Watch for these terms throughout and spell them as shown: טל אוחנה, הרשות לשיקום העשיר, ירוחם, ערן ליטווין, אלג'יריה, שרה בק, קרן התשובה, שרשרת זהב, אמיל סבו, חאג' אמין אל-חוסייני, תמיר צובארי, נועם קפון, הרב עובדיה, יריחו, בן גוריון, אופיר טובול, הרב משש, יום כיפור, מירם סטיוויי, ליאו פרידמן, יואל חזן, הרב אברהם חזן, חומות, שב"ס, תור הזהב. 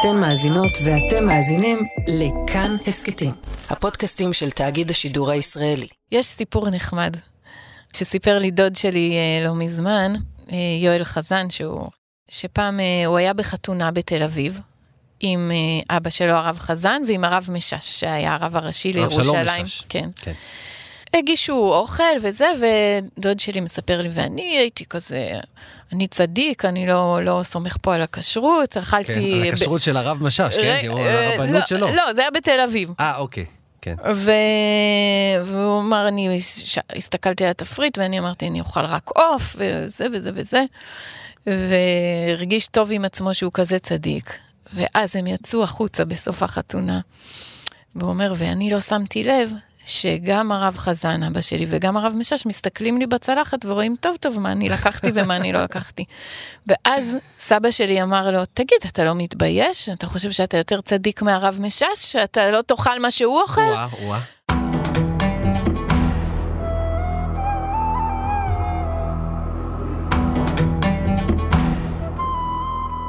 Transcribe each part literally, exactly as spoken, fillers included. אתן מאזינות ואתם מאזינים לכאן הסקטים, הפודקאסטים של תאגיד השידור הישראלי. יש סיפור נחמד שסיפר לי דוד שלי לא מזמן, יואל חזן, שהוא, שפעם הוא היה בחתונה בתל אביב עם אבא שלו הרב חזן ועם הרב משש, שהיה הרב הראשי לירושלים. כן. כן. הגישו אוכל וזה, ודוד שלי מספר לי, ואני הייתי כזה, אני צדיק, אני לא, לא סומך פה על הכשרות, אכלתי... כן, על הכשרות ב... של הרב משש, כן? ר... או על הרבנות לא, שלו. לא, זה היה בתל אביב. אה, אוקיי, כן. ו... והוא אמר, אני ש... הסתכלתי על התפריט, ואני אמרתי, אני אוכל רק אוף, וזה וזה וזה, והרגיש טוב עם עצמו שהוא כזה צדיק. ואז הם יצאו החוצה בסוף החתונה. והוא אומר, ואני לא שמתי לב, שגם הרב חזן, אבא שלי, וגם הרב משש, מסתכלים לי בצלחת ורואים טוב טוב מה אני לקחתי ומה אני לא לקחתי. ואז סבא שלי אמר לו, תגיד, אתה לא מתבייש? אתה חושב שאתה יותר צדיק מהרב משש? שאתה לא תאכל מה שהוא אוכל? וואה, וואה.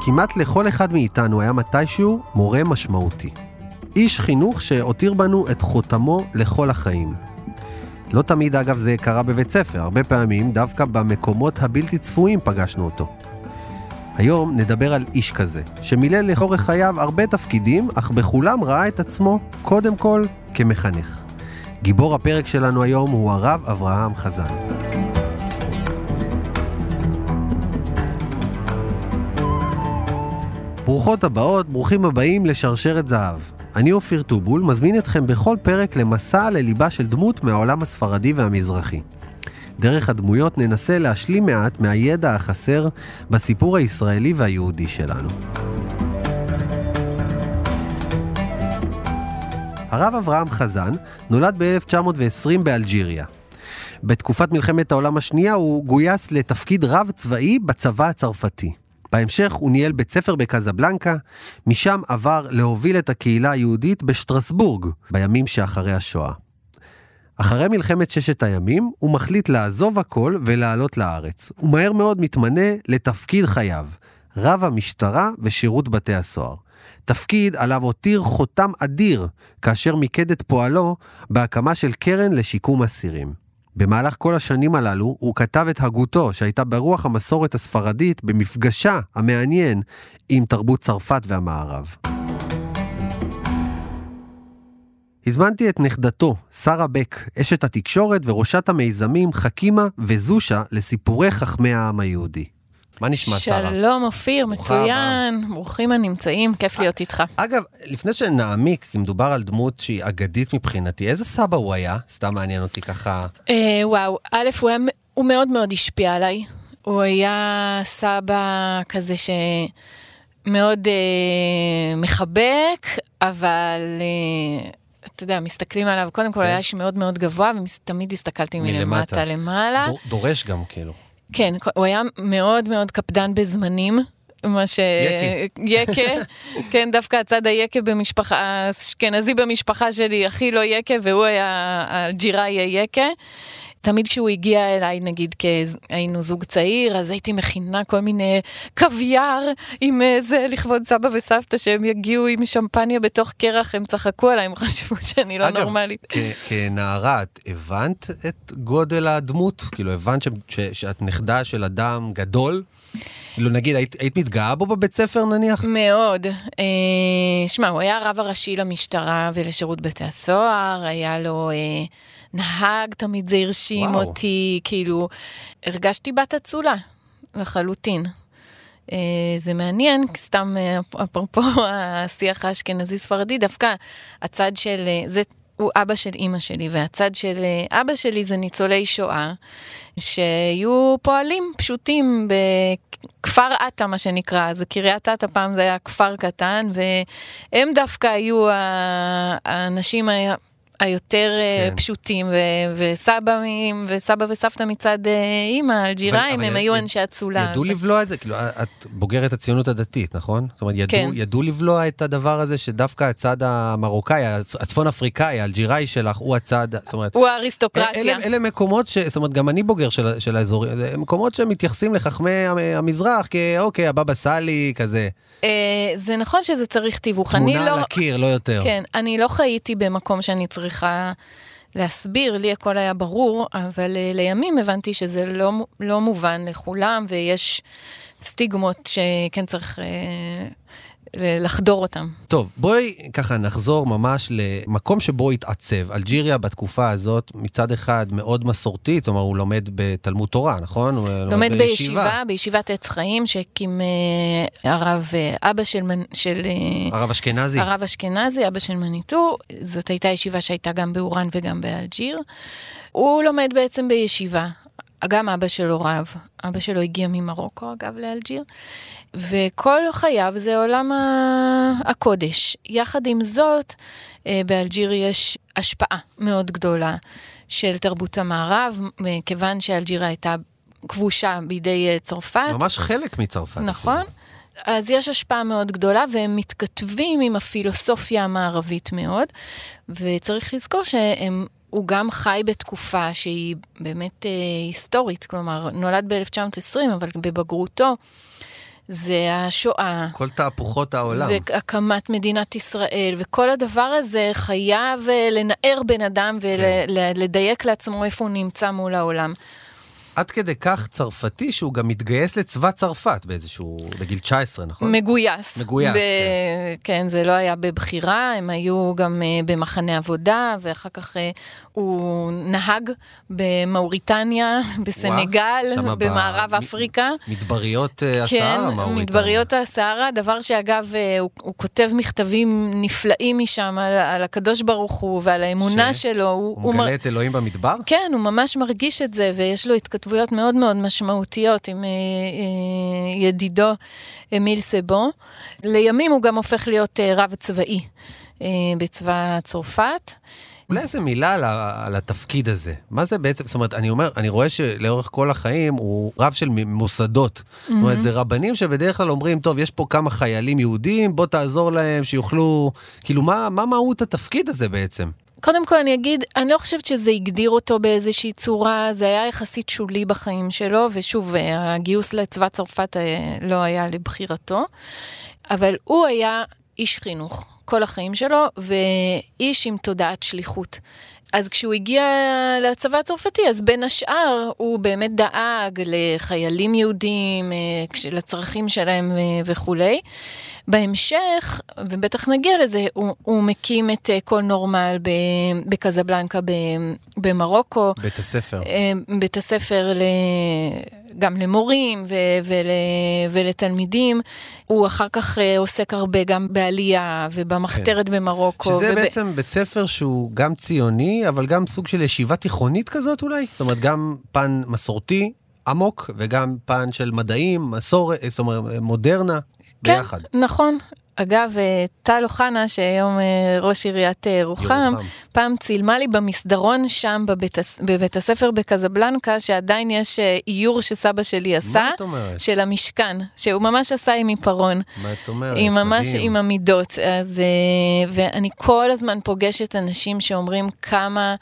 כמעט לכל אחד מאיתנו היה מתישהו מורה משמעותי. איש חינוך שהותיר בנו את חותמו לכל החיים. לא תמיד, אגב, זה קרה בבית ספר. הרבה פעמים, דווקא במקומות הבלתי צפויים פגשנו אותו. היום נדבר על איש כזה, שמילא לאורך חייו הרבה תפקידים, אך בכולם ראה את עצמו, קודם כל, כמחנך. גיבור הפרק שלנו היום הוא הרב אברהם חזן. ברוכות הבאות, ברוכים הבאים לשרשרת זהב. אני אופיר טובול, מזמין אתכם בכל פרק למסע לליבה של דמות מהעולם הספרדי והמזרחי. דרך הדמויות ננסה להשלים מעט מהידע החסר בסיפור הישראלי והיהודי שלנו. הרב אברהם חזן נולד ב-אלף תשע מאות ועשרים באלג'יריה. בתקופת מלחמת העולם השנייה הוא גויס לתפקיד רב צבאי בצבא הצרפתי. בהמשך הוא ניהל בית ספר בקזבלנקה, משם עבר להוביל את הקהילה היהודית בשטרסבורג, בימים שאחרי השואה. אחרי מלחמת ששת הימים, הוא מחליט לעזוב הכל ולעלות לארץ. הוא מהר מאוד מתמנה לתפקיד חייו, רב המשטרה ושירות בתי הסוהר. תפקיד עליו הותיר חותם אדיר, כאשר מיקד את פועלו בהקמה של קרן לשיקום עשירים. במהלך כל השנים הללו הוא כתב את הגותו שהייתה ברוח המסורת הספרדית במפגשה המעניין עם תרבות צרפת והמערב. הזמנתי את נכדתו, שרה בק, אשת התקשורת וראשת המיזמים חכימה וזושה לסיפורי חכמי העם היהודי. מה נשמע, שרה? שלום אופיר, מצוין, ברוכים הנמצאים, כיף להיות איתך. אגב, לפני שנעמיק, אם מדובר על דמות שהיא אגדית מבחינתי, איזה סבא הוא היה? סתם מעניין אותי ככה. וואו, א', הוא מאוד מאוד השפיע עליי. הוא היה סבא כזה שמאוד מחבק, אבל... אתה יודע, מסתכלים עליו, קודם כל היה שמאוד מאוד גבוה, ותמיד הסתכלתי מלמטה למעלה. דורש גם כאילו. כן, הוא היה מאוד מאוד קפדן בזמנים, מה ש... יקה. יקה, כן, דווקא הצד היקה במשפחה, האשכנזי במשפחה שלי, הכי לא יקה, והוא היה, האלג'יראי יקה. תמיד כשהוא הגיע אליי, נגיד, היינו זוג צעיר, אז הייתי מכינה כל מיני קוויאר עם איזה לכבוד סבא וסבתא, שהם יגיעו עם שמפניה בתוך קרח, הם צחקו עליי, הם חשבו שאני לא אגב, נורמלית. כ- כנערה, את הבנת את גודל הדמות? כאילו, הבנת ש- ש- שאת נכדה של אדם גדול? לא, נגיד, היית, היית מתגאה בו בבית ספר, נניח? מאוד. אה, שמע, הוא היה הרב הראשי למשטרה ולשירות בתי הסוהר, היה לו... אה, נהג תמיד זה הרשים אותי, כאילו, הרגשתי בת הצולה, לחלוטין. זה מעניין, סתם אפרופו השיח האשכנזי ספרדי, דווקא הצד של, זה הוא אבא של אמא שלי, והצד של אבא שלי זה ניצולי שואה, שהיו פועלים פשוטים בכפר עטה, מה שנקרא, אז קריית עטה פעם זה היה כפר קטן, והם דווקא היו האנשים ה... היותר כן. פשוטים ו- וסבא, וסבא וסבתא מצד אימא, אלג'יראים, הם היו אנשי אצולה. ידעו אז... לבלוע את זה? כאילו, את בוגרת הציונות הדתית, נכון? זאת אומרת, ידעו, כן. ידעו לבלוע את הדבר הזה שדווקא הצד המרוקאי, הצפון אפריקאי, האלג'יראי שלך, הוא הצד, זאת אומרת... הוא האריסטוקרטיה. אלה, אלה מקומות ש... זאת אומרת, גם אני בוגר של, של האזורים, מקומות שמתייחסים לחכמי המזרח, כאוקיי, הבבא סאלי, כזה. זה נכון שזה צריך תיווך. תמונה על הקיר, לא יותר. כן, אני לא חייתי במקום שאני צריכה להסביר, לי הכל היה ברור, אבל לימים הבנתי שזה לא, לא מובן לכולם, ויש סטיגמות שכן צריך לחדור אותם. טוב, בואי ככה נחזור ממש למקום שבו התעצב. אלג'יריה בתקופה הזאת מצד אחד מאוד מסורתית, זאת אומרת, הוא לומד בתלמוד תורה, נכון? הוא לומד, לומד בישיבה. בישיבה, בישיבת עץ חיים, שקים הרב אבא של... של הרב אשכנזי. הרב אשכנזי, אבא של מניטו. זאת הייתה ישיבה שהייתה גם באורן וגם באלג'יר. הוא לומד בעצם בישיבה. גם אבא שלו רב, אבא שלו הגיע ממרוקו, אגב, לאלג'יר, וכל חייו זה עולם הקודש. יחד עם זאת, באלג'יר יש השפעה מאוד גדולה של תרבות המערב, כיוון שאלג'ירה הייתה כבושה בידי צרפת. ממש חלק מצרפת. נכון. אז יש השפעה מאוד גדולה, והם מתכתבים עם הפילוסופיה המערבית מאוד, וצריך לזכור שהם... הוא גם חי בתקופה שהיא באמת אה, היסטורית, כלומר, נולד ב-אלף תשע מאות ועשרים, אבל בבגרותו, זה השואה. כל תהפוכות העולם. והקמת מדינת ישראל, וכל הדבר הזה חייב לנער בן אדם, ולדייק ול, כן. לעצמו איפה הוא נמצא מול העולם. עד כדי כך צרפתי, שהוא גם מתגייס לצבא צרפת באיזשהו, בגיל תשע עשרה, נכון? מגויס. מגויס, ב- כן. כן, זה לא היה בבחירה, הם היו גם uh, במחנה עבודה, ואחר כך uh, הוא נהג במאוריטניה, בסנגל, ווא, במערב ב- אפריקה. מדבריות uh, הסערה, מאוריטניה. כן, מדבריות הסערה, דבר שאגב, uh, הוא, הוא כותב מכתבים נפלאים משם, על, על הקדוש ברוך הוא, ועל האמונה ש... שלו. הוא, הוא מגלה הוא... את אלוהים במדבר? כן, הוא ממש מרגיש את זה, ויש לו התכתבות, דבויות מאוד מאוד משמעותיות עם ידידו אמיל סבו. לימים הוא גם הופך להיות רב צבאי בצבא צרפת. אולי איזה מילה על, על התפקיד הזה. מה זה בעצם? זאת אומרת, אני אומר, אני רואה שלאורך כל החיים הוא רב של מוסדות. Mm-hmm. זאת אומרת, זה רבנים שבדרך כלל אומרים, טוב, יש פה כמה חיילים יהודים, בוא תעזור להם שיוכלו... כאילו, מה, מה מהות התפקיד הזה בעצם? קודם כל אני אגיד, אני לא חושבת שזה הגדיר אותו באיזושהי צורה, זה היה יחסית שולי בחיים שלו, ושוב, הגיוס לצבא צרפת לא היה לבחירתו, אבל הוא היה איש חינוך, כל החיים שלו, ואיש עם תודעת שליחות. אז כשהוא הגיע לצבא הצרפתי, אז בין השאר הוא באמת דאג לחיילים יהודים, לצרכים שלהם וכו'. בהמשך, ובטח נגיע לזה, הוא, הוא מקים את כל נורמל בקזבלנקה, במרוקו. בית הספר. בית הספר גם למורים ו, ול, ולתלמידים. הוא אחר כך עוסק הרבה גם בעלייה ובמחתרת כן. במרוקו. שזה וב... בעצם בית ספר שהוא גם ציוני, אבל גם סוג של ישיבה תיכונית כזאת אולי? זאת אומרת, גם פן מסורתי עמוק, וגם פן של מדעים, מסור... זאת אומרת, מודרנה. ביחד. כן, נכון. אגב, טל אוחנה, שהיום ראש עיריית ירוחם, פעם צילמה לי במסדרון שם בבית, בבית הספר בקזבלנקה, שעדיין יש איור שסבא שלי עשה, של המשכן, שהוא ממש עשה עם עיפרון. מה את אומרת? היא ממש מדהים. עם עמידות. אז, ואני כל הזמן פוגשת אנשים שאומרים כמה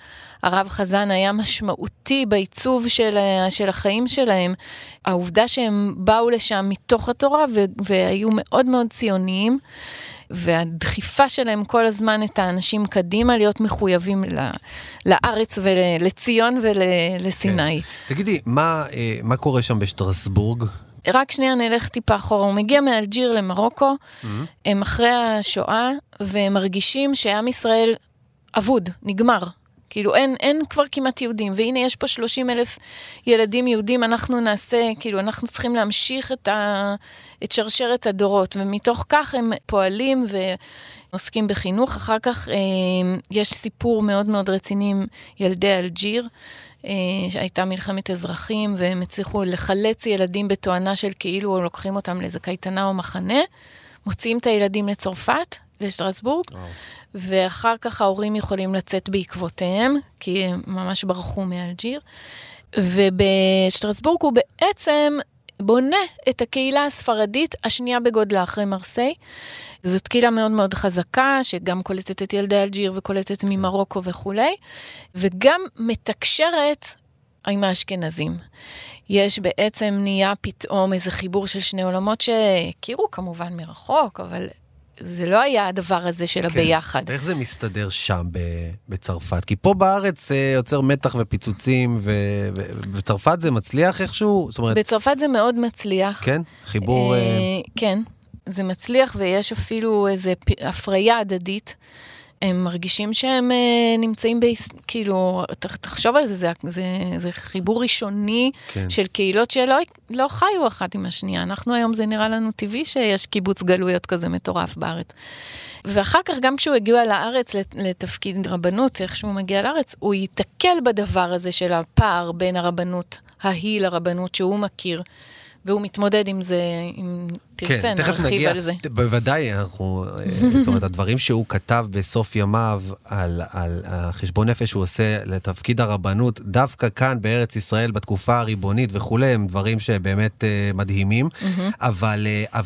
הרב חזן היה משמעותי בעיצוב של, של החיים שלהם. העובדה שהם באו לשם מתוך התורה ו, והיו מאוד מאוד ציוניים, והדחיפה שלהם כל הזמן את האנשים קדימה להיות מחויבים לארץ ולציון ולסיני. כן. תגידי, מה, מה קורה שם בשטרסבורג? רק שנייה נלך טיפה אחורה, הוא מגיע מאלג'יר למרוקו, mm-hmm. הם אחרי השואה, והם מרגישים שעם ישראל עבוד, נגמר. כאילו אין, אין כבר כמעט יהודים, והנה יש פה שלושים אלף ילדים יהודים, אנחנו נעשה, כאילו אנחנו צריכים להמשיך את, ה, את שרשרת הדורות, ומתוך כך הם פועלים ועוסקים בחינוך, אחר כך אה, יש סיפור מאוד מאוד רציני עם ילדי אלג'יר, אה, שהייתה מלחמת אזרחים, והם הצליחו לחלץ ילדים בתואנה של כאילו, או לוקחים אותם לאיזה קייטנה או מחנה, מוציאים את הילדים לצרפת, לשטרסבורג, oh. ואחר כך ההורים יכולים לצאת בעקבותיהם, כי הם ממש ברחו מאלג'יר, ובשטרסבורג הוא בעצם בונה את הקהילה הספרדית השנייה בגודלה אחרי מרסיי, זאת קהילה מאוד מאוד חזקה, שגם קולטת את ילדי אלג'יר וקולטת ממרוקו וכו', וגם מתקשרת עם האשכנזים. יש בעצם נהיה פתאום איזה חיבור של שני עולמות שהכירו כמובן מרחוק, אבל זה לא היה הדבר הזה של הביחד. כן. ואיך זה מסתדר שם בצרפת? כי פה בארץ יוצר מתח ופיצוצים, ובצרפת זה מצליח איכשהו? זאת אומרת... בצרפת זה מאוד מצליח. כן? חיבור... אה, כן, זה מצליח, ויש אפילו איזה הפריה הדדית. הם מרגישים שהם נמצאים, כאילו, תחשוב על זה, זה חיבור ראשוני של קהילות שלא חיו אחת עם השנייה. אנחנו היום, זה נראה לנו טבעי שיש קיבוץ גלויות כזה מטורף בארץ. ואחר כך, גם כשהוא הגיע לארץ לתפקיד רבנות, איך שהוא מגיע לארץ, הוא יתקל בדבר הזה של הפער בין הרבנות ההיא לרבנות שהוא מכיר. והוא מתמודד עם זה, אם תרצה, נרחיב על זה. בוודאי, זאת אומרת, הדברים שהוא כתב בסוף ימיו, על החשבון נפש שהוא עושה לתפקיד הרבנות, דווקא כאן בארץ ישראל, בתקופה הריבונית וכו', הם דברים שבאמת מדהימים, אבל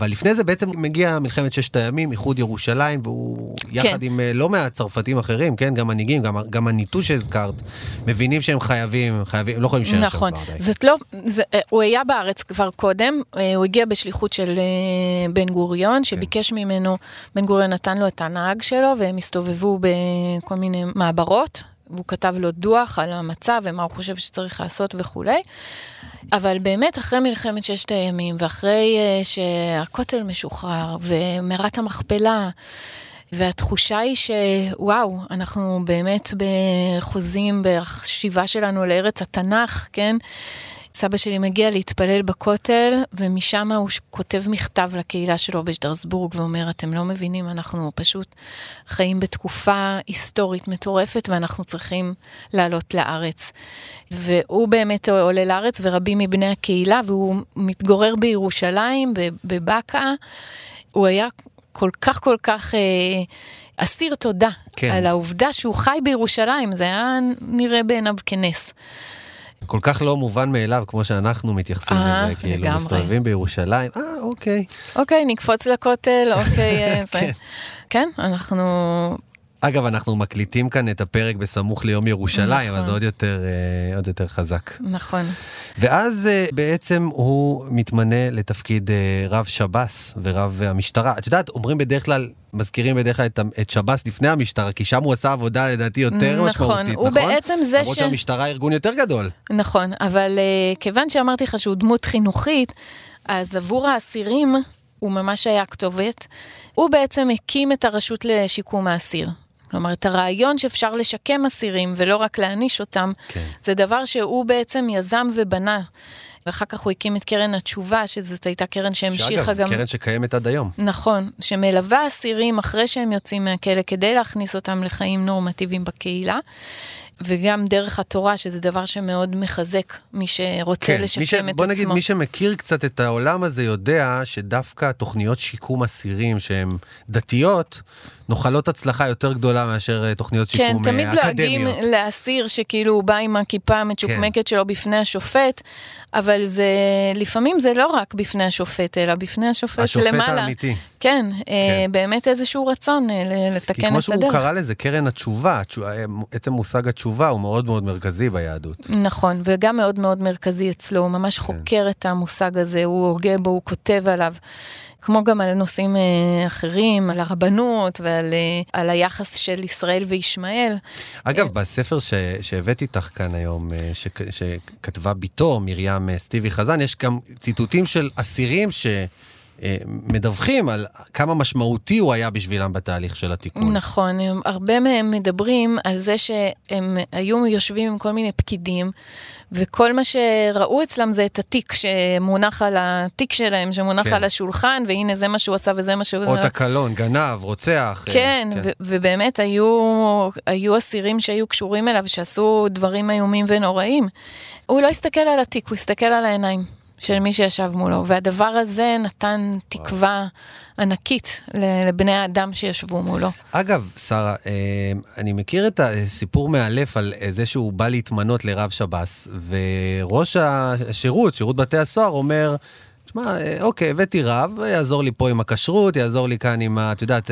לפני זה בעצם מגיע מלחמת ששת הימים, איחוד ירושלים, והוא יחד עם לא מהצרפתים אחרים, גם מנהיגים, גם הניטוש שהזכרת, מבינים שהם חייבים, לא יכולים להישאר שם. נכון, זאת לא, הוא היה בארץ כבר קודם, הוא הגיע בשליחות של בן גוריון, שביקש ממנו, בן גוריון נתן לו את הנהג שלו, והם הסתובבו בכל מיני מעברות, והוא כתב לו דוח על המצב, ומה הוא חושב שצריך לעשות וכו'. אבל באמת, אחרי מלחמת ששת הימים, ואחרי שהכותל משוחרר, ומערת המכפלה, והתחושה היא שוואו, אנחנו באמת בחוזים, בחשיבה שלנו לארץ התנ"ך, כן? סבא שלי מגיע להתפלל בכותל, ומשם הוא כותב מכתב לקהילה שלו בשטרסבורג, ואומר, אתם לא מבינים, אנחנו פשוט חיים בתקופה היסטורית מטורפת, ואנחנו צריכים לעלות לארץ. והוא באמת עולה לארץ, ורבים מבני הקהילה, והוא מתגורר בירושלים, בבקעה. הוא היה כל כך כל כך... אסיר תודה כן. על העובדה שהוא חי בירושלים, זה היה נראה בעיניו כנס. כל כך לא מובן מאליו, כמו שאנחנו מתייחסים לזה, כאילו, מסתובבים בירושלים, אה, אוקיי. אוקיי, נקפוץ לכותל, אוקיי, זה. כן, אנחנו... אגב, אנחנו מקליטים כאן את הפרק בסמוך ליום ירושלים, אז זה עוד יותר, עוד יותר חזק. נכון. ואז בעצם הוא מתמנה לתפקיד רב שב"ס ורב המשטרה. את יודעת, אומרים בדרך כלל, מזכירים בדרך כלל את שב"ס לפני המשטרה, כי שם הוא עשה עבודה לדעתי יותר משמעותית, נכון? למרות שהמשטרה ארגון יותר גדול. נכון, אבל כיוון שאמרתי לך שהוא דמות חינוכית, אז עבור האסירים הוא ממש היה כתובת. הוא בעצם הקים את הרשות לשיקום העשיר. כלומר, את הרעיון שאפשר לשקם אסירים ולא רק להניש אותם, כן. זה דבר שהוא בעצם יזם ובנה. ואחר כך הוא הקים את קרן התשובה, שזאת הייתה קרן שהמשיכה שאגב, גם... שאגב, קרן שקיימת עד היום. נכון, שמלווה אסירים אחרי שהם יוצאים מהכלא, כדי להכניס אותם לחיים נורמטיביים בקהילה. וגם דרך התורה, שזה דבר שמאוד מחזק מי שרוצה כן, לשקם מי ש... את עצמו. בוא נגיד, עצמו. מי שמכיר קצת את העולם הזה יודע שדווקא תוכניות שיקום אסירים שהן דתיות, נוחלות הצלחה יותר גדולה מאשר תוכניות שיקום אקדמיות. כן, תמיד לועגים לאסיר שכאילו הוא בא עם הכיפה המצ'וקמקת כן. שלו בפני השופט, אבל זה, לפעמים זה לא רק בפני השופט, אלא בפני השופט, השופט למעלה. השופט האמיתי. כן, כן, באמת איזשהו רצון לתקן את הדרך. כי כמו שהוא קרא לזה, קרן התשובה, בעצם מושג התשובה הוא מאוד מאוד מרכזי ביהדות. נכון, וגם מאוד מאוד מרכזי אצלו, הוא ממש כן. חוקר את המושג הזה, הוא הוגה בו, הוא כותב עליו. כמו גם על נושאים אחרים, על הרבנות ועל על היחס של ישראל וישמעאל. אגב, בספר ש, שהבאתי איתך כאן היום, ש, שכתבה ביתו מירם סטיוויי חזן, יש גם ציטוטים של אסירים שמדווחים על כמה משמעותי הוא היה בשבילם בתהליך של התיקון. נכון, הרבה מהם מדברים על זה שהם היו יושבים עם כל מיני פקידים, וכל מה שראו אצלם זה את התיק שמונח על התיק שלהם, שמונח כן. על השולחן, והנה זה מה שהוא עשה וזה מה שהוא... או את הקלון, גנב, רוצח. כן, כן. ו- ובאמת היו, היו אסירים שהיו קשורים אליו, שעשו דברים איומים ונוראים. הוא לא הסתכל על התיק, הוא הסתכל על העיניים של מי שישב מולו, והדבר הזה נתן תקווה ענקית לבני האדם שישבו מולו. אגב, שרה, אני מכיר את הסיפור מאלף על זה שהוא בא להתמנות לרב שבס, וראש השירות, שירות בתי הסוהר, אומר, תשמע, אוקיי, הבאתי רב, יעזור לי פה עם הכשרות, יעזור לי כאן עם, את יודעת,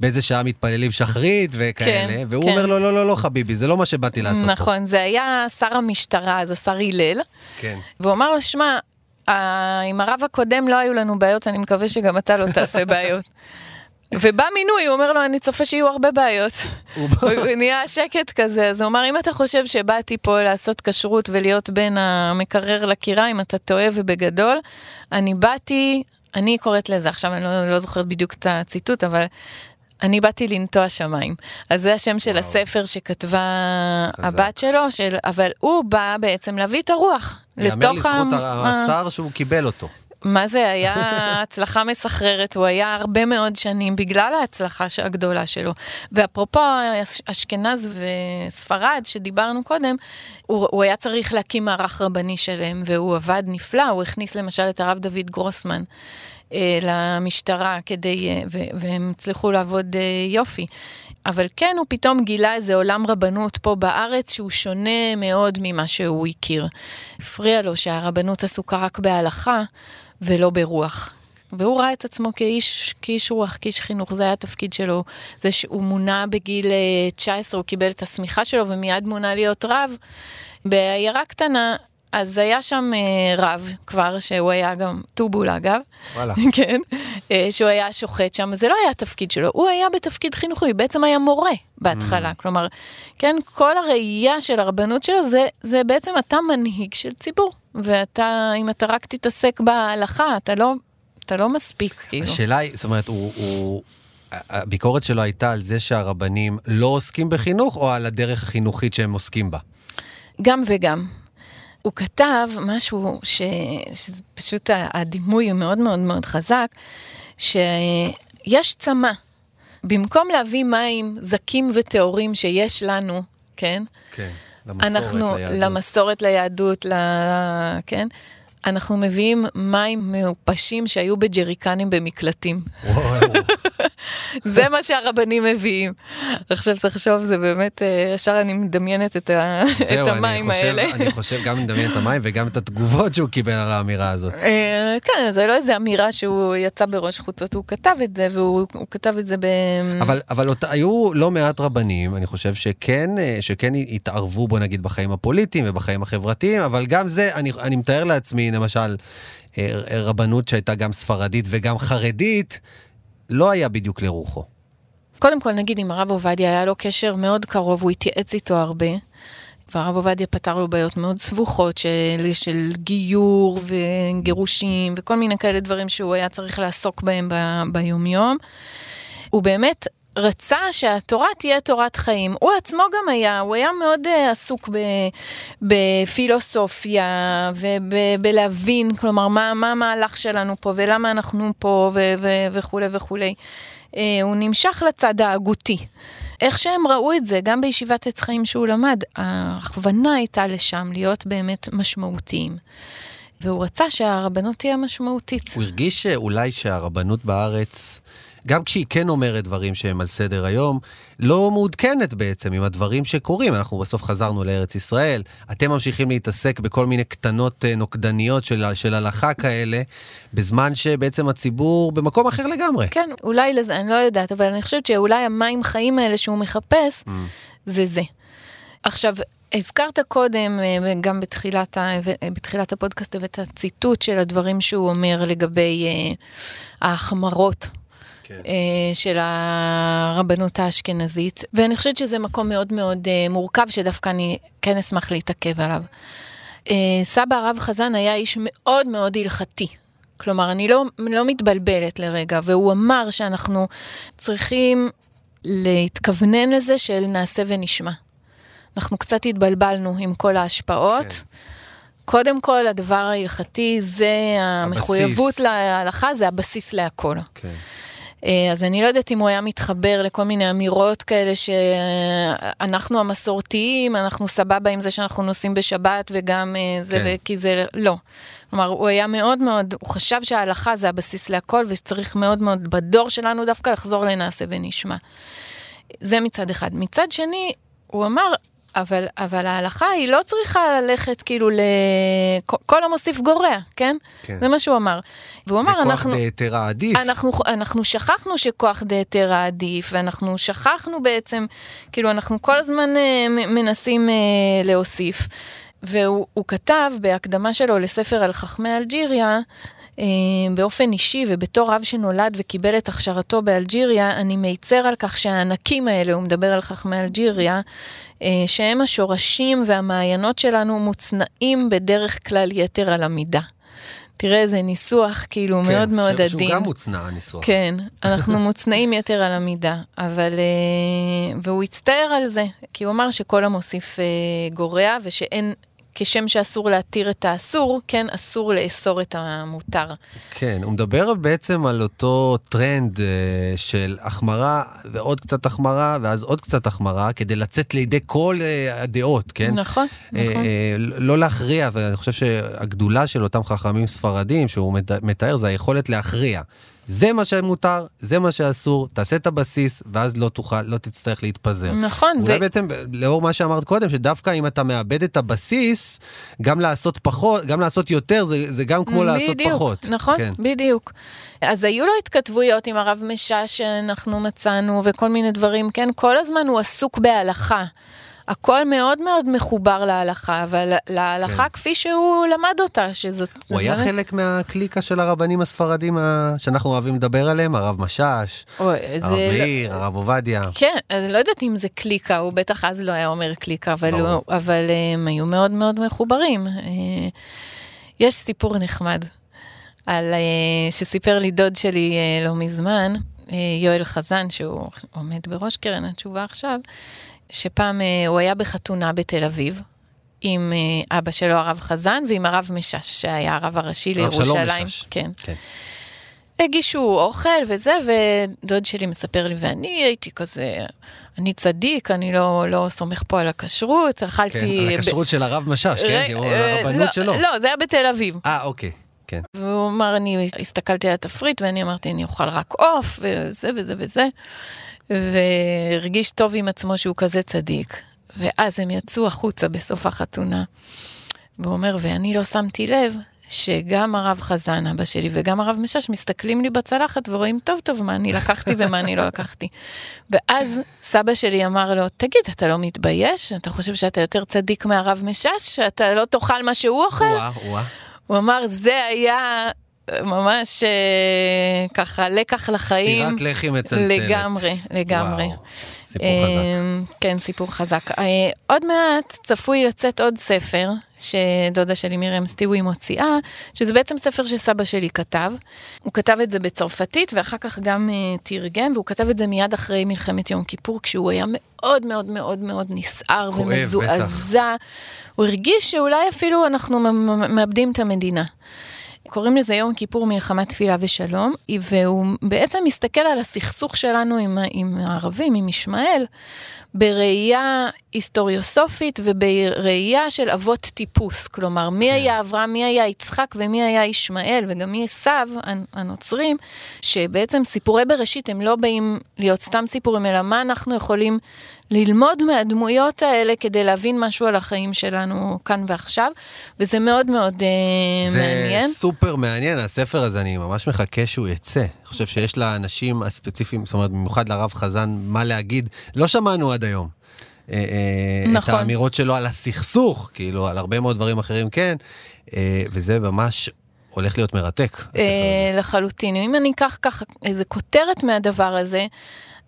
באיזה שעה מתפללים שחרית וכאלה, כן, והוא כן. אומר, לא, לא, לא, לא, חביבי, זה לא מה שבאתי לעשות. נכון, פה. זה היה שר המשטרה, זה שר הילל, כן. והוא אמר לו, שמע, עם הרב הקודם לא היו לנו בעיות, אני מקווה שגם אתה לא תעשה בעיות. ובא מינוי, הוא אומר לו, אני צופה שיהיו הרבה בעיות. הוא נהיה שקט כזה, אז הוא אומר, אם אתה חושב שבאתי פה לעשות כשרות ולהיות בין המקרר לקיריים, אתה טועה ובגדול, אני באתי, אני קוראת לזה, עכשיו אני לא, לא זוכרת בדיוק את הציטוט, אבל אני באתי לנטוע שמיים. אז זה השם של הספר שכתבה הבת שלו, של, אבל הוא בא בעצם להביא את הרוח. יאמר לזכות השר שהוא קיבל אותו. מה זה היה הצלחה מסחררת, הוא היה הרבה מאוד שנים בגלל ההצלחה הגדולה שלו. ואפרופו אשכנז וספרד שדיברנו קודם, הוא, הוא היה צריך להקים מערך רבני שלהם, והוא עבד נפלא, הוא הכניס למשל את הרב דוד גרוסמן אה, למשטרה, כדי, אה, ו- והם הצליחו לעבוד אה, יופי. אבל כן, הוא פתאום גילה איזה עולם רבנות פה בארץ, שהוא שונה מאוד ממה שהוא הכיר. הפריע לו שהרבנות עסוקה רק בהלכה, ולא ברוח. והוא ראה את עצמו כאיש, כאיש רוח, כאיש חינוך, זה היה התפקיד שלו. זה שהוא מונה בגיל תשע עשרה, הוא קיבל את הסמיכה שלו, ומיד מונה להיות רב. בעיירה קטנה, אז היה שם רב כבר, שהוא היה גם טובול אגב. וואלה. כן. שהוא היה שוחט שם, זה לא היה התפקיד שלו. הוא היה בתפקיד חינוכי, בעצם היה מורה בהתחלה. Mm. כלומר, כן, כל הראייה של הרבנות שלו, זה, זה בעצם אתה מנהיג של ציבור. ואתה, אם אתה רק תתעסק בהלכה, אתה לא, אתה לא מספיק, כאילו. השאלה היא, זאת אומרת, הוא, הוא, הביקורת שלו הייתה על זה שהרבנים לא עוסקים בחינוך, או על הדרך החינוכית שהם עוסקים בה? גם וגם. הוא כתב משהו ש, שפשוט הדימוי הוא מאוד מאוד מאוד חזק, שיש צמא. במקום להביא מים זקים וטהורים שיש לנו, כן? כן. אנחנו, למסורת, ליהדות, כן? אנחנו מביאים מים מאופשים שהיו בג'ריקנים במקלטים. זה מה שהרבנים מביאים. עכשיו צריך לחשוב, זה באמת, ישר אני מדמיינת את המים האלה. אני חושב גם מדמיין את המים וגם את התגובות שהוא קיבל על האמירה הזאת. כן, זה לא איזו אמירה שהוא יצא בראש חוצות, הוא כתב את זה, והוא כתב את זה ב... אבל היו לא מעט רבנים, אני חושב שכן התערבו, בוא נגיד, בחיים הפוליטיים ובחיים החברתיים, אבל גם זה, אני מתאר לעצמי, למשל, רבנות שהייתה גם ספרדית וגם חרדית, לא היה בדיוק לרוחו. קודם כל, נגיד, עם הרב עובדיה היה לו קשר מאוד קרוב, הוא התייעץ איתו הרבה, והרב עובדיה פתר לו בעיות מאוד סבוכות של, של גיור וגירושים, וכל מיני כאלה דברים שהוא היה צריך לעסוק בהם ב, ביומיום. הוא באמת רצה שהתורה תהיה תורת חיים. הוא עצמו גם היה, הוא היה מאוד עסוק ב, בפילוסופיה, ובלהבין, כלומר, מה, מה המהלך שלנו פה, ולמה אנחנו פה, ו, ו, וכו' וכו'. הוא נמשך לצד ההגותי. איך שהם ראו את זה, גם בישיבת עץ חיים שהוא למד, ההכוונה הייתה לשם להיות באמת משמעותיים. והוא רצה שהרבנות תהיה משמעותית. הוא הרגיש שאולי שהרבנות בארץ... גם כשהיא כן אומרת דברים שהם על סדר היום, לא מעודכנת בעצם עם הדברים שקורים. אנחנו בסוף חזרנו לארץ ישראל, אתם ממשיכים להתעסק בכל מיני קטנות נוקדניות של, של הלכה כאלה, בזמן שבעצם הציבור במקום אחר לגמרי. כן, אולי לזה, אני לא יודעת, אבל אני חושבת שאולי המים חיים האלה שהוא מחפש, mm. זה זה. עכשיו, הזכרת קודם, גם בתחילת, ה, בתחילת הפודקאסט, ואת הציטוט של הדברים שהוא אומר לגבי ההחמרות, כן. של הרבנות האשכנזית, ואני חושבת שזה מקום מאוד מאוד מורכב, שדווקא אני כן אשמח להתעכב עליו. סבא הרב חזן היה איש מאוד מאוד הלכתי, כלומר, אני לא, לא מתבלבלת לרגע, והוא אמר שאנחנו צריכים להתכוונן לזה של נעשה ונשמע. אנחנו קצת התבלבלנו עם כל ההשפעות, כן. קודם כל, הדבר ההלכתי זה המחויבות להלכה, זה הבסיס להכל. כן. אז אני לא יודעת אם הוא היה מתחבר לכל מיני אמירות כאלה שאנחנו המסורתיים, אנחנו סבבה עם זה שאנחנו נוסעים בשבת וגם זה, כי זה לא. כלומר, הוא היה מאוד מאוד, הוא חשב שההלכה זה הבסיס להכל, וצריך מאוד מאוד בדור שלנו דווקא לחזור לנעשה ונשמע. זה מצד אחד. מצד שני, הוא אמר, אבל, אבל ההלכה היא לא צריכה ללכת כאילו לכל המוסיף גורע, כן? כן. זה מה שהוא אמר. והוא אמר, אנחנו... וכוח דהיתרא עדיף. אנחנו, אנחנו שכחנו שכוח דהיתרא עדיף, ואנחנו שכחנו בעצם, כאילו אנחנו כל הזמן מנסים להוסיף. והוא כתב בהקדמה שלו לספר על חכמי אלג'יריה, באופן אישי ובתור רב שנולד וקיבל את הכשרתו באלג'יריה, אני מייצר על כך שהענקים האלה, הוא מדבר על חכמי אלג'יריה, שהם השורשים והמעיינות שלנו מוצנעים בדרך כלל יתר על המידה. תראה איזה ניסוח כאילו כן, מאוד מאוד עדין. כן, שהוא גם מוצנע הניסוח. כן, אנחנו מוצנעים יתר על המידה, אבל, והוא הצטער על זה, כי הוא אמר שכל המוסיף גורע ושאין, כשם שאסור להתיר את האסור, כן, אסור לאסור את המותר. כן, הוא מדבר בעצם על אותו טרנד של החמרה, ועוד קצת החמרה, ואז עוד קצת החמרה, כדי לצאת לידי כל הדעות, כן? נכון, נכון. לא להכריע, ואני חושב שהגדולה של אותם חכמים ספרדים, שהוא מתאר, זה היכולת להכריע. זה מה שמותר, זה מה שאסור, תעשה את הבסיס, ואז לא תוכל, לא תצטרך להתפזר. נכון. אולי ו... בעצם, לאור מה שאמרת קודם, שדווקא אם אתה מאבד את הבסיס, גם לעשות פחות, גם לעשות יותר, זה, זה גם כמו בדיוק, לעשות פחות. נכון, כן. בדיוק. אז היו לו התכתבויות עם הרב משש שאנחנו מצאנו, וכל מיני דברים, כן? כל הזמן הוא עסוק בהלכה. הכל מאוד מאוד מחובר להלכה, אבל להלכה כפי שהוא למד אותה, שזאת... הוא היה חלק מהקליקה של הרבנים הספרדים שאנחנו אוהבים לדבר עליהם, הרב משש, הרב מאיר, הרב עובדיה. כן, אני לא יודעת אם זה קליקה, הוא בטח אז לא היה אומר קליקה, אבל הם היו מאוד מאוד מחוברים. יש סיפור נחמד, שסיפר לי דוד שלי לא מזמן, יואל חזן, שהוא עומד בראש קרן התשובה עכשיו, שפעם הוא היה בחתונה בתל אביב, עם אבא שלו הרב חזן, ועם הרב משש, שהיה הרב הראשי לירושלים. כן. כן. הגישו אוכל וזה, ודוד שלי מספר לי, ואני הייתי כזה, אני צדיק, אני לא, לא סומך פה על הכשרות, אכלתי... כן, על הכשרות ב... של הרב משש, כן? ר... או הרבנות לא, שלו. לא, זה היה בתל אביב. אה, אוקיי. כן. והוא אמר, אני הסתכלתי על התפריט, ואני אמרתי, אני אוכל רק אוף, וזה וזה וזה. והרגיש טוב עם עצמו שהוא כזה צדיק, ואז הם יצאו החוצה בסוף החתונה, והוא אומר, ואני לא שמתי לב שגם הרב חזן, אבא שלי, וגם הרב משש, מסתכלים לי בצלחת ורואים טוב טוב מה אני לקחתי ומה אני לא לקחתי. ואז סבא שלי אמר לו, תגיד, אתה לא מתבייש? אתה חושב שאתה יותר צדיק מהרב משש? שאתה לא תאכל מה שהוא אוכל? ווא, ווא. הוא אמר, זה היה... ממש ככה לקח לחיים, סתירת לחי מצלצלת לגמרי, לגמרי. וואו, סיפור חזק. כן, סיפור חזק. עוד מעט צפוי לצאת עוד ספר שדודה שלי מירם סטיוויי מוציאה, שזה בעצם ספר שסבא שלי כתב. הוא כתב את זה בצרפתית ואחר כך גם תרגם, והוא כתב את זה מיד אחרי מלחמת יום כיפור, כשהוא היה מאוד מאוד מאוד מאוד נסער ומזועזע. הוא הרגיש שאולי אפילו אנחנו מאבדים את המדינה. קוראים לזה יום כיפור מלחמת תפילה ושלום, והוא בעצם מסתכל על הסכסוך שלנו עם, עם הערבים, עם ישמעאל, בראייה היסטוריוסופית ובראייה של אבות טיפוס, כלומר מי היה אברהם, מי היה יצחק ומי היה ישמעאל וגם מי עשיו הנוצרים, שבעצם סיפורי בראשית הם לא באים להיות סתם סיפורים, אלא מה אנחנו יכולים ללמוד מהדמויות האלה כדי להבין משהו על החיים שלנו כאן ועכשיו, וזה מאוד מאוד זה מעניין. זה סופר מעניין, הספר הזה אני ממש מחכה שהוא יצא. אני חושב שיש לאנשים הספציפיים, זאת אומרת, במיוחד לרב חזן, מה להגיד, לא שמענו עד היום. את האמירות שלו על הסכסוך, כאילו, על הרבה מאוד דברים אחרים, כן, וזה ממש... הולך להיות מרתק. לחלוטין. אם אני אקח ככה איזה כותרת מהדבר הזה,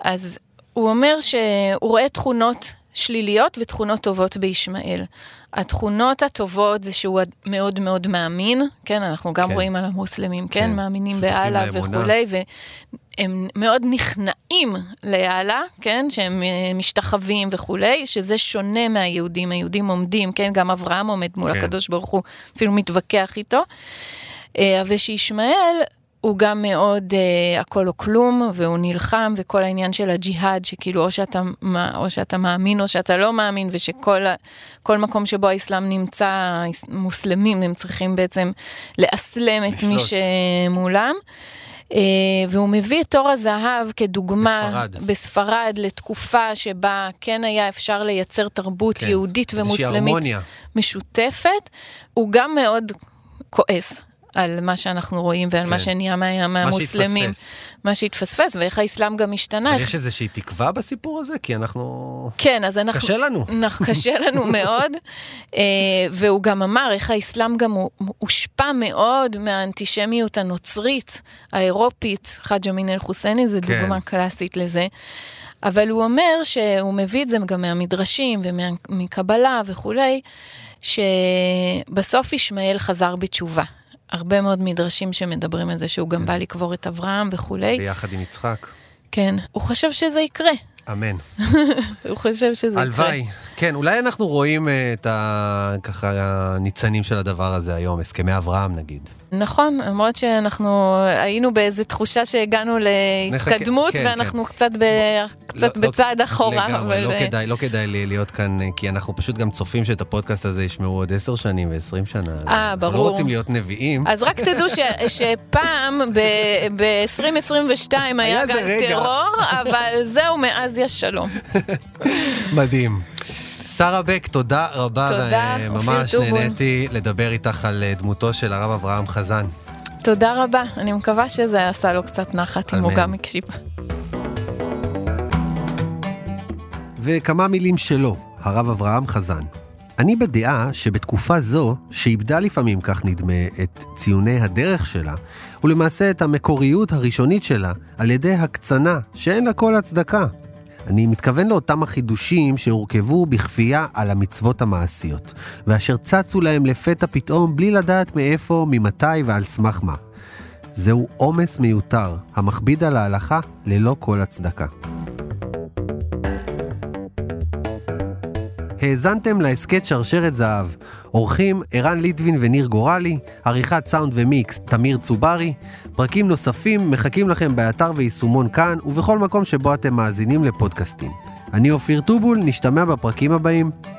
אז הוא אומר שהוא רואה תכונות שליליות ותכונות טובות בישמעאל. התכונות הטובות זה שהוא מאוד מאוד מאמין, כן, אנחנו גם רואים על המוסלמים, כן, מאמינים בעלה וכולי, והם מאוד נכנעים לעלה, כן, שהם משתחווים וכולי, שזה שונה מהיהודים, היהודים עומדים, כן, גם אברהם עומד מול הקדוש ברוך הוא, אפילו מתווכח איתו, ושישמעאל, הוא גם מאוד uh, הכל או כלום, והוא נלחם, וכל העניין של הג'יהאד, שכאילו או שאתה, או שאתה מאמין או שאתה לא מאמין, ושכל כל מקום שבו האסלאם נמצא, מוסלמים הם צריכים בעצם לאסלם את מי שמולם. והוא מביא את תור הזהב כדוגמה בספרד. בספרד לתקופה שבה כן היה אפשר לייצר תרבות כן. יהודית ומוסלמית משותפת. הוא גם מאוד כועס על מה שאנחנו רואים ועל כן. מה שנהיה מה, מה המוסלמים, שהתפספס. מה שהתפספס ואיך האסלאם גם השתנה. אבל יש איזושהי תקווה בסיפור הזה, כי אנחנו... כן, אז אנחנו... קשה לנו. אנחנו, קשה לנו מאוד, והוא גם אמר איך האסלאם גם הוא, הושפע מאוד מהאנטישמיות הנוצרית, האירופית, חאג' אמין אל-חוסייני, זה כן. דוגמה קלאסית לזה, אבל הוא אומר שהוא מביא את זה גם מהמדרשים ומקבלה וכולי, שבסוף ישמעאל חזר בתשובה. הרבה מאוד מדרשים שמדברים על זה, שהוא גם בא לקבור את אברהם וכולי. ביחד עם יצחק. כן, הוא חשב שזה יקרה. אמן. הוא חשב שזה יקרה. הלוואי. כן, אולי אנחנו רואים את הניצנים של הדבר הזה היום, הסכמי אברהם נגיד. נכון, למרות שאנחנו היינו באיזו תחושה שהגענו להתקדמות, ואנחנו קצת בצעד אחורה. לגמרי, לא כדאי להיות כאן, כי אנחנו פשוט גם צופים שאת הפודקאסט הזה ישמעו עוד עשר שנים ועשרים שנה. אה, ברור. לא רוצים להיות נביאים. אז רק תדעו שפעם ב-עשרים עשרים ושתיים היה גם טרור, אבל זהו, מאז יש שלום. מדהים. שרה בק, תודה רבה, תודה, ממש נהניתי לדבר איתך על דמותו של הרב אברהם חזן. תודה רבה, אני מקווה שזה עשה לו קצת נחת, אם הוא גם מקשיב. וכמה מילים שלו, הרב אברהם חזן. אני בדעה שבתקופה זו, שאיבדה לפעמים כך נדמה את ציוני הדרך שלה, ולמעשה את המקוריות הראשונית שלה, על ידי הקצנה שאין לה כל הצדקה. אני מתכוון לאותם החידושים שהורכבו בכפייה על המצוות המעשיות, ואשר צצו להם לפתע פתאום בלי לדעת מאיפה, ממתי ועל סמך מה. זהו אומס מיותר, המכביד על ההלכה ללא כל הצדקה. האזנתם להסקט שרשרת זהב, עורכים ערן ליטווין וניר גורלי, עריכת סאונד ומיקס תמיר צובארי. פרקים נוספים מחכים לכם באתר ויישומון כאן ובכל מקום שבו אתם מאזינים לפודקאסטים. אני אופיר טובול, נשתמע בפרקים הבאים.